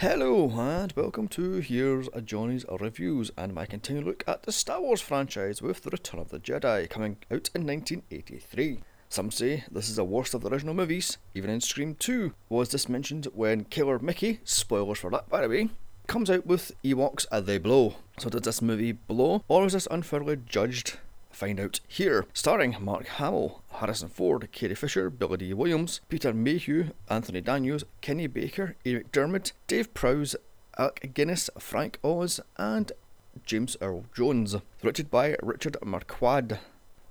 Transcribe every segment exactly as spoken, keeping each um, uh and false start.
Hello and welcome to Here's a Johnny's Reviews and my continued look at the Star Wars franchise with The Return of the Jedi, coming out in nineteen eighty-three. Some say this is the worst of the original movies, even in Scream two was this mentioned when Killer Mickey, spoilers for that by the way, comes out with Ewoks as they blow. So did this movie blow, or was this unfairly judged? Find out here. Starring Mark Hamill, Harrison Ford, Carrie Fisher, Billy Dee Williams, Peter Mayhew, Anthony Daniels, Kenny Baker, Ian McDermott, Dave Prowse, Alec Guinness, Frank Oz, and James Earl Jones. Directed by Richard Marquand.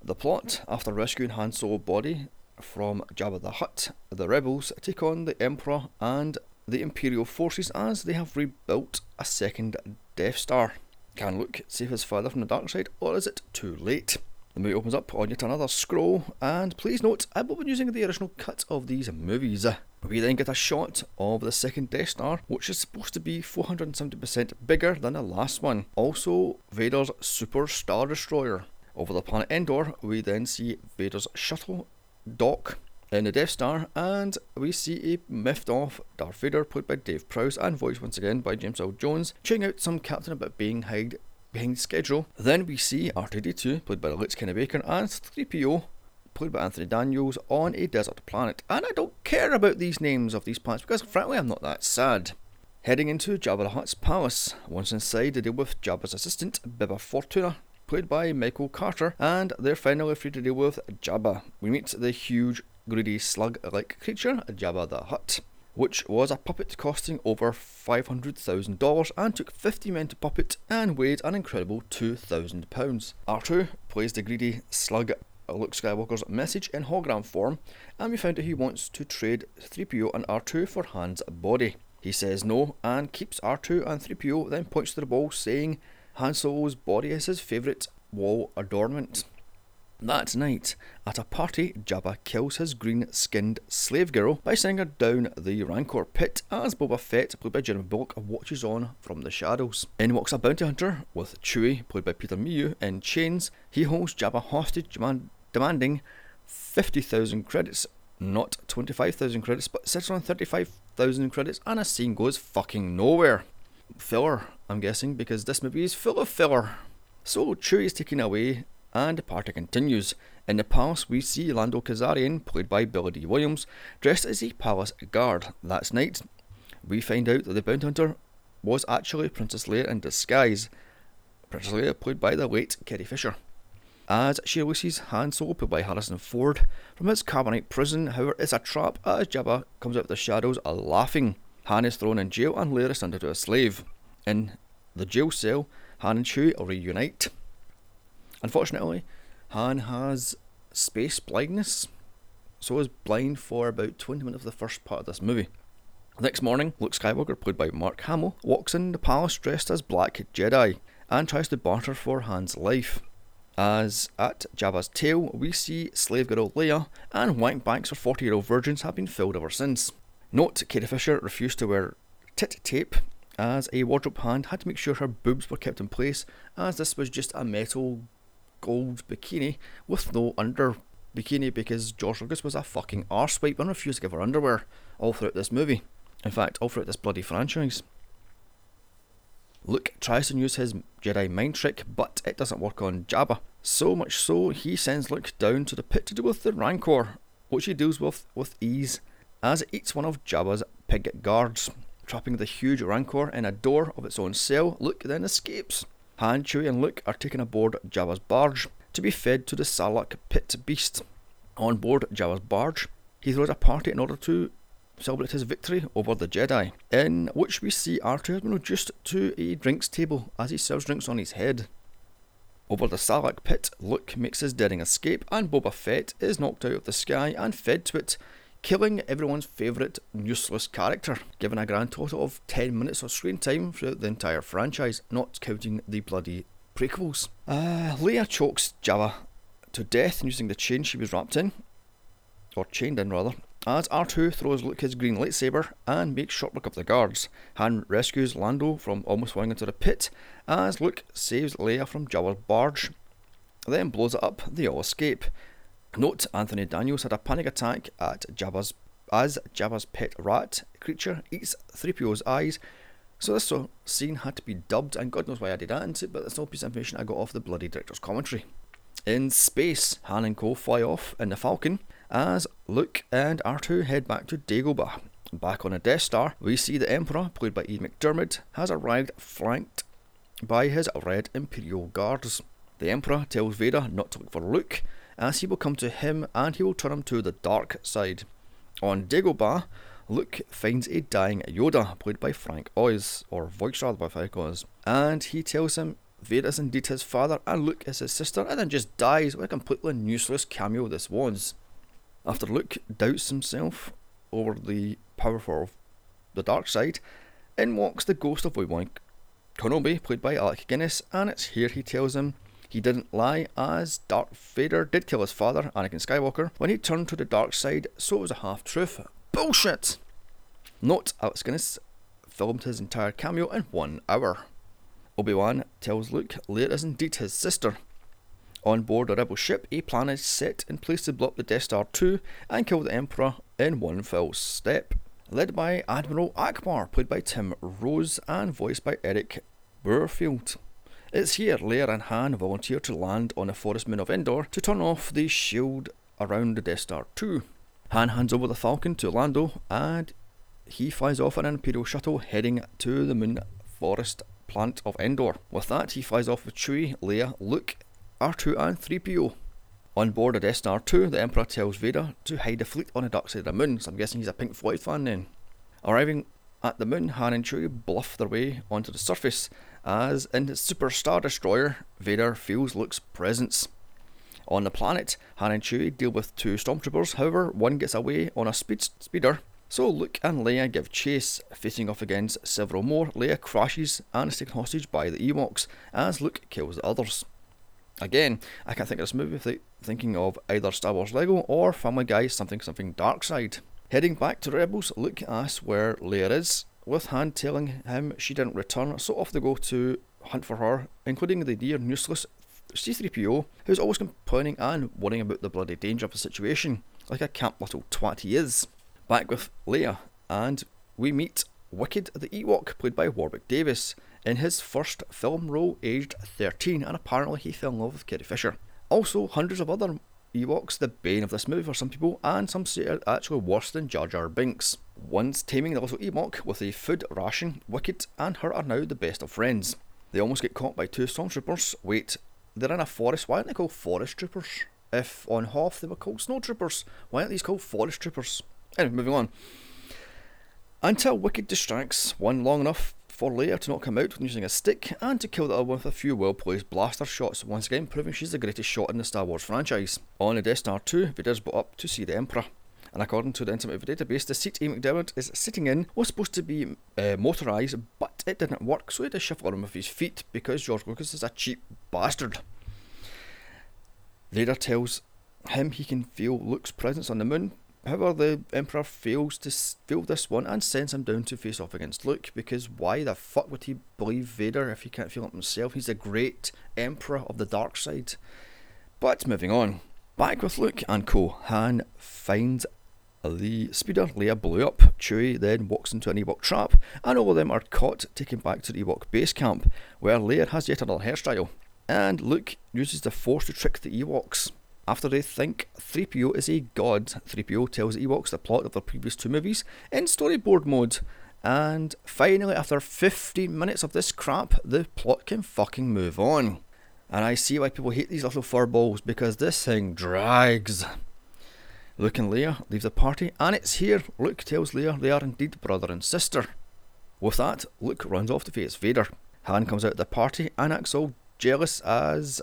The plot: after rescuing Han Solo's body from Jabba the Hutt, the rebels take on the Emperor and the Imperial forces as they have rebuilt a second Death Star. Can Luke save his father from the dark side, or is it too late? The movie opens up on yet another scroll, and please note, I will be using the original cut of these movies. We then get a shot of the second Death Star, which is supposed to be four hundred seventy percent bigger than the last one. Also, Vader's Super Star Destroyer. Over the planet Endor, we then see Vader's shuttle dock in the Death Star, and we see a miffed off Darth Vader, played by Dave Prowse and voiced once again by James Earl Jones, checking out some captain about being hide behind schedule. Then we see R T D two, played by the late Kenny Baker, and three P O, played by Anthony Daniels, on a desert planet. And I don't care about these names of these planets because frankly I'm not that sad. Heading into Jabba the Hutt's palace. Once inside, they deal with Jabba's assistant, Bibba Fortuna, played by Michael Carter, and they're finally free to deal with Jabba. We meet the huge greedy slug-like creature, Jabba the Hutt, which was a puppet costing over five hundred thousand dollars and took fifty men to puppet and weighed an incredible two thousand pounds. R two plays the greedy slug Luke Skywalker's message in hologram form, and we found out he wants to trade three P O and R two for Han's body. He says no and keeps R two and three P O, then points to the wall saying Han Solo's body is his favourite wall adornment. That night, at a party, Jabba kills his green-skinned slave girl by sending her down the Rancor pit as Boba Fett, played by Jeremy Bullock, watches on from the shadows. In walks a bounty hunter with Chewy, played by Peter Mayhew, in chains. He holds Jabba hostage, demand- demanding fifty thousand credits, not twenty-five thousand credits, but sits on thirty-five thousand credits, and a scene goes fucking nowhere. Filler, I'm guessing, because this movie is full of filler. So Chewie's taken away, and the party continues. In the palace, we see Lando Calrissian, played by Billy Dee Williams, dressed as a palace guard. That night, we find out that the bounty hunter was actually Princess Leia in disguise. Princess Leia, played by the late Carrie Fisher, as she releases Han Solo, played by Harrison Ford, from his carbonite prison. However, it's a trap as Jabba comes out of the shadows laughing. Han is thrown in jail and Leia is turned into a slave. In the jail cell, Han and Chewie reunite. Unfortunately, Han has space blindness, so is blind for about twenty minutes of the first part of this movie. The next morning, Luke Skywalker, played by Mark Hamill, walks in the palace dressed as Black Jedi and tries to barter for Han's life. As at Jabba's tail, we see slave girl Leia, and wank banks for forty-year-old virgins have been filled ever since. Note, Carrie Fisher refused to wear tit tape, as a wardrobe hand had to make sure her boobs were kept in place, as this was just a metal gold bikini with no under bikini, because George Lucas was a fucking arsewipe and refused to give her underwear all throughout this movie. In fact, all throughout this bloody franchise. Luke tries to use his Jedi mind trick, but it doesn't work on Jabba. So much so, he sends Luke down to the pit to deal with the Rancor, which he deals with with ease, as it eats one of Jabba's pig guards, trapping the huge Rancor in a door of its own cell. Luke then escapes. Han, Chewie and Luke are taken aboard Jabba's barge to be fed to the Sarlacc pit beast. On board Jabba's barge, he throws a party in order to celebrate his victory over the Jedi, in which we see R two has been reduced to a drinks table as he serves drinks on his head. Over the Sarlacc pit, Luke makes his daring escape and Boba Fett is knocked out of the sky and fed to it, killing everyone's favourite useless character, given a grand total of ten minutes of screen time throughout the entire franchise, not counting the bloody prequels. Uh, Leia chokes Jabba to death using the chain she was wrapped in, or chained in rather, as R two throws Luke his green lightsaber and makes short work of the guards. Han rescues Lando from almost falling into the pit, as Luke saves Leia from Jabba's barge, then blows it up. They all escape. Note, Anthony Daniels had a panic attack at Jabba's as Jabba's pet rat creature eats three P O's eyes. So this so, scene had to be dubbed, and God knows why I did that into it, but that's all piece of information I got off the bloody director's commentary. In space, Han and Co fly off in the Falcon as Luke and R two head back to Dagobah. Back on a Death Star, we see the Emperor, played by Ian McDiarmid, has arrived flanked by his red Imperial guards. The Emperor tells Vader not to look for Luke, as he will come to him and he will turn him to the dark side. On Dagobah, Luke finds a dying Yoda, played by Frank Oz, or voiced rather by Frank Oz, and he tells him Vader is indeed his father and Luke is his sister, and then just dies. What a completely useless cameo this was. After Luke doubts himself over the powerful of the dark side, in walks the ghost of Obi-Wan Kenobi, played by Alec Guinness, and it's here he tells him he didn't lie, as Darth Vader did kill his father, Anakin Skywalker, when he turned to the dark side, so it was a half-truth. Bullshit! Note, Alec Guinness filmed his entire cameo in one hour. Obi-Wan tells Luke Leia is indeed his sister. On board a rebel ship, a plan is set in place to blow up the Death Star two and kill the Emperor in one fell step. Led by Admiral Ackbar, played by Tim Rose and voiced by Eric Burfield. It's here Leia and Han volunteer to land on the forest moon of Endor to turn off the shield around the Death Star two. Han hands over the Falcon to Lando and he flies off in an Imperial shuttle heading to the moon forest planet of Endor. With that, he flies off with Chewy, Leia, Luke, R two and three P O. On board a Death Star two, the Emperor tells Vader to hide the fleet on the dark side of the moon, so I'm guessing he's a Pink Floyd fan then. Arriving at the moon, Han and Chewie bluff their way onto the surface, as in the Super Star Destroyer, Vader feels Luke's presence. On the planet, Han and Chewie deal with two stormtroopers, however, one gets away on a speed speeder, so Luke and Leia give chase. Facing off against several more, Leia crashes and is taken hostage by the Ewoks, as Luke kills the others. Again, I can't think of this movie without thinking of either Star Wars Lego or Family Guy something something dark side. Heading back to Rebels, Luke asks where Leia is, with Han telling him she didn't return, so off they go to hunt for her, including the dear useless C three P O, who's always complaining and worrying about the bloody danger of the situation, like a camp little twat he is. Back with Leia, and we meet Wicket the Ewok, played by Warwick Davis, in his first film role aged thirteen, and apparently he fell in love with Carrie Fisher. Also, hundreds of other Ewoks, the bane of this movie for some people, and some say are actually worse than Jar Jar Binks. Once taming the little Ewok with a food ration, Wicket and her are now the best of friends. They almost get caught by two stormtroopers. Wait, they're in a forest. Why aren't they called forest troopers? If on Hoth they were called snowtroopers, why aren't these called forest troopers? Anyway, moving on. Until Wicket distracts one long enough for Leia to knock him out using a stick and to kill the other with a few well-placed blaster shots, once again proving she's the greatest shot in the Star Wars franchise. On the Death Star two, Vader's brought up to see the Emperor, and according to the Internet database, the seat Ian McDiarmid is sitting in was supposed to be uh, motorised, but it didn't work, so he had to shuffle him with his feet because George Lucas is a cheap bastard. Vader tells him he can feel Luke's presence on the moon. However, the Emperor fails to feel this one and sends him down to face off against Luke, because why the fuck would he believe Vader if he can't feel it himself? He's the great Emperor of the dark side. But moving on. Back with Luke and co, Han finds the speeder Leia blew up. Chewie then walks into an Ewok trap and all of them are caught, taken back to the Ewok base camp, where Leia has yet another hairstyle. And Luke uses the Force to trick the Ewoks. After they think three P O is a god, three P O tells Ewoks the plot of their previous two movies in storyboard mode. And finally, after fifteen minutes of this crap, the plot can fucking move on. And I see why people hate these little furballs, because this thing drags. Luke and Leia leave the party, and it's here Luke tells Leia they are indeed brother and sister. With that, Luke runs off to face Vader. Han comes out of the party and acts all jealous as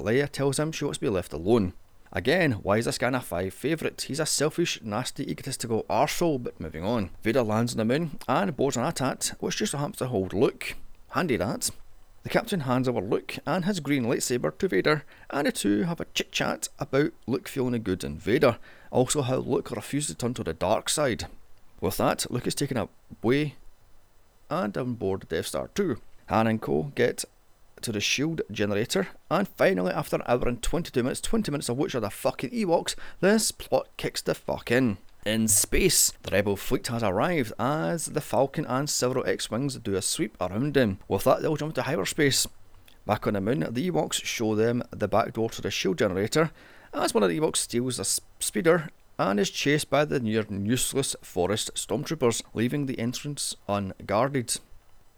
Leia tells him she wants to be left alone. Again, why is this guy a five favourite? He's a selfish, nasty, egotistical arsehole, but moving on. Vader lands on the moon and boards an AT-AT, which just so happens to hold Luke. Handy that. The captain hands over Luke and his green lightsaber to Vader, and the two have a chit-chat about Luke feeling the good in Vader, also how Luke refused to turn to the dark side. With that, Luke is taken away and on board the Death Star two. Han and co get to the shield generator, and finally, after an hour and twenty-two minutes, twenty minutes of which are the fucking Ewoks, this plot kicks the fuck in. In space, the rebel fleet has arrived as the Falcon and several X-Wings do a sweep around them. With that, they'll jump to hyperspace. Back on the moon, the Ewoks show them the back door to the shield generator as one of the Ewoks steals a speeder and is chased by the near useless forest stormtroopers, leaving the entrance unguarded.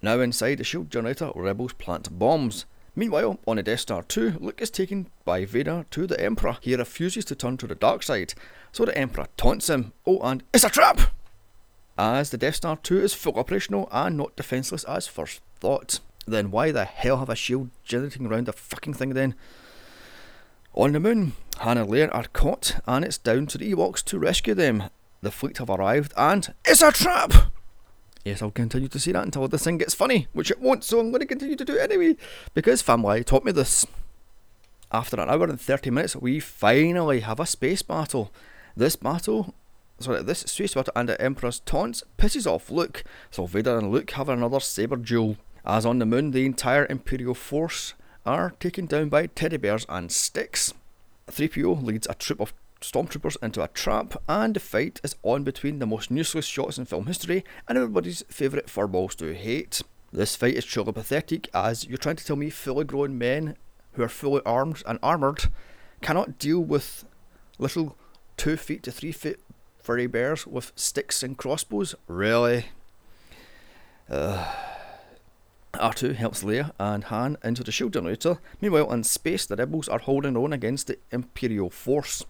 Now inside the shield generator, rebels plant bombs. Meanwhile, on the Death Star two, Luke is taken by Vader to the Emperor. He refuses to turn to the dark side, so the Emperor taunts him. Oh, and it's a trap! As the Death Star two is fully operational and not defenceless as first thought. Then why the hell have a shield generating around the fucking thing then? On the moon, Han and Leia are caught and it's down to the Ewoks to rescue them. The fleet have arrived and it's a trap! Yes, I'll continue to say that until this thing gets funny, which it won't, so I'm going to continue to do it anyway, because family taught me this. After an hour and thirty minutes, we finally have a space battle. This battle, sorry, this space battle and the Emperor's taunts pisses off Luke, so Vader and Luke have another saber duel. As on the moon, the entire Imperial force are taken down by teddy bears and sticks. three P O leads a troop of stormtroopers into a trap, and the fight is on between the most useless shots in film history and everybody's favourite furballs to hate. This fight is truly pathetic, as you're trying to tell me fully grown men who are fully armed and armoured cannot deal with little two feet to three feet furry bears with sticks and crossbows? Really? Uh, R two helps Leia and Han into the shield generator. Meanwhile, in space, the rebels are holding on against the Imperial force.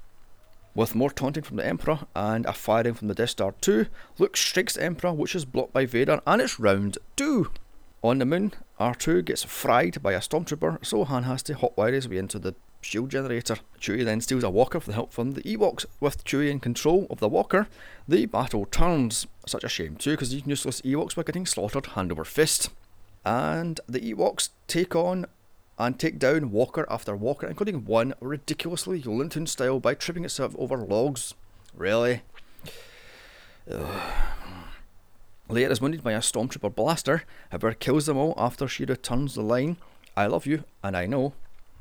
With more taunting from the Emperor and a firing from the Death Star two, Luke strikes the Emperor, which is blocked by Vader, and it's round two. On the moon, R two gets fried by a stormtrooper, so Han has to hotwire his way into the shield generator. Chewie then steals a walker for the help from the Ewoks. With Chewie in control of the walker, the battle turns. Such a shame too, because these useless Ewoks were getting slaughtered hand over fist. And the Ewoks take on and take down walker after walker, including one ridiculously Linton style by tripping itself over logs. Really? Ugh. Leia is wounded by a stormtrooper blaster, however kills them all after she returns the line, "I love you, and I know."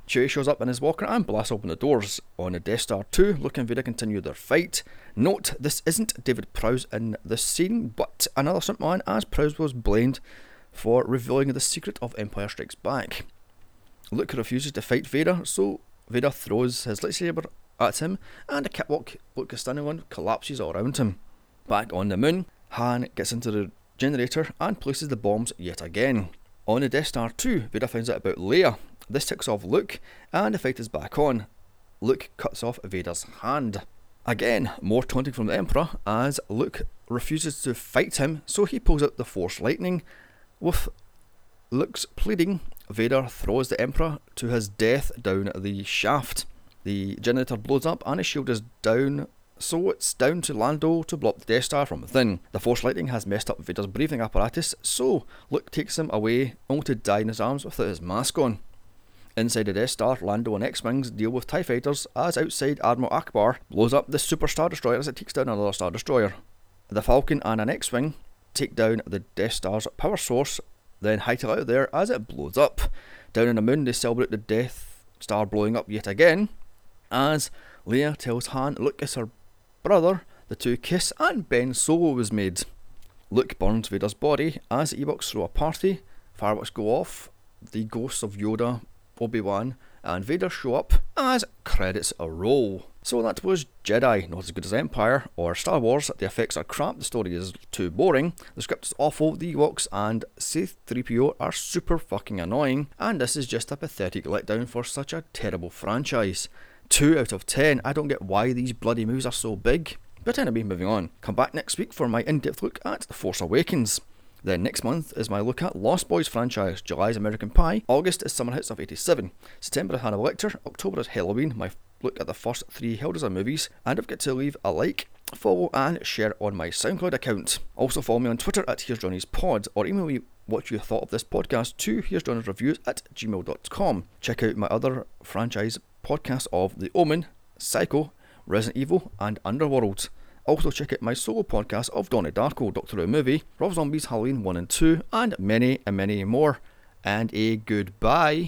Chewie shows up in his walker and blasts open the doors. On the Death Star two, Luke and Vader continue their fight. Note, this isn't David Prowse in this scene, but another simple man, as Prowse was blamed for revealing the secret of Empire Strikes Back. Luke refuses to fight Vader, so Vader throws his lightsaber at him, and the catwalk Luke is standing on collapses all around him. Back on the moon, Han gets into the generator and places the bombs yet again. On the Death Star two, Vader finds out about Leia. This ticks off Luke, and the fight is back on. Luke cuts off Vader's hand. Again, more taunting from the Emperor, as Luke refuses to fight him, so he pulls out the Force Lightning. With Luke's pleading, Vader throws the Emperor to his death down the shaft. The generator blows up and his shield is down, so it's down to Lando to block the Death Star from within. The Force Lightning has messed up Vader's breathing apparatus, so Luke takes him away only to die in his arms without his mask on. Inside the Death Star, Lando and X-Wings deal with TIE Fighters, as outside Admiral Ackbar blows up the Super Star Destroyer as it takes down another Star Destroyer. The Falcon and an X-Wing take down the Death Star's power source, then hightail out of there as it blows up. Down on the moon, they celebrate the Death Star blowing up yet again, as Leia tells Han Luke is her brother, the two kiss, and Ben Solo was made. Luke burns Vader's body as the Ewoks throw a party, fireworks go off, the ghosts of Yoda, Obi-Wan, and Vader show up as credits a roll. So that was Jedi, not as good as Empire or Star Wars. The effects are crap, the story is too boring, the script is awful, the Ewoks and C three P O are super fucking annoying, and this is just a pathetic letdown for such a terrible franchise. two out of ten, I don't get why these bloody movies are so big. But anyway, moving on. Come back next week for my in-depth look at The Force Awakens. Then next month is my look at Lost Boys franchise. July's American Pie, August is Summer Hits of eighty-seven, September is Hannibal Lecter, October is Halloween, my look at the first three Hellraiser movies, and don't forget to leave a like, follow and share on my SoundCloud account. Also follow me on Twitter at Here's Johnny's Pod, or email me what you thought of this podcast to Here's Johnny's Reviews at gmail dot com. Check out my other franchise podcasts of The Omen, Psycho, Resident Evil and Underworld. Also check out my solo podcast of Donnie Darko, Doctor Who Movie, Rob Zombie's Halloween one and two, and many and many more. And a goodbye.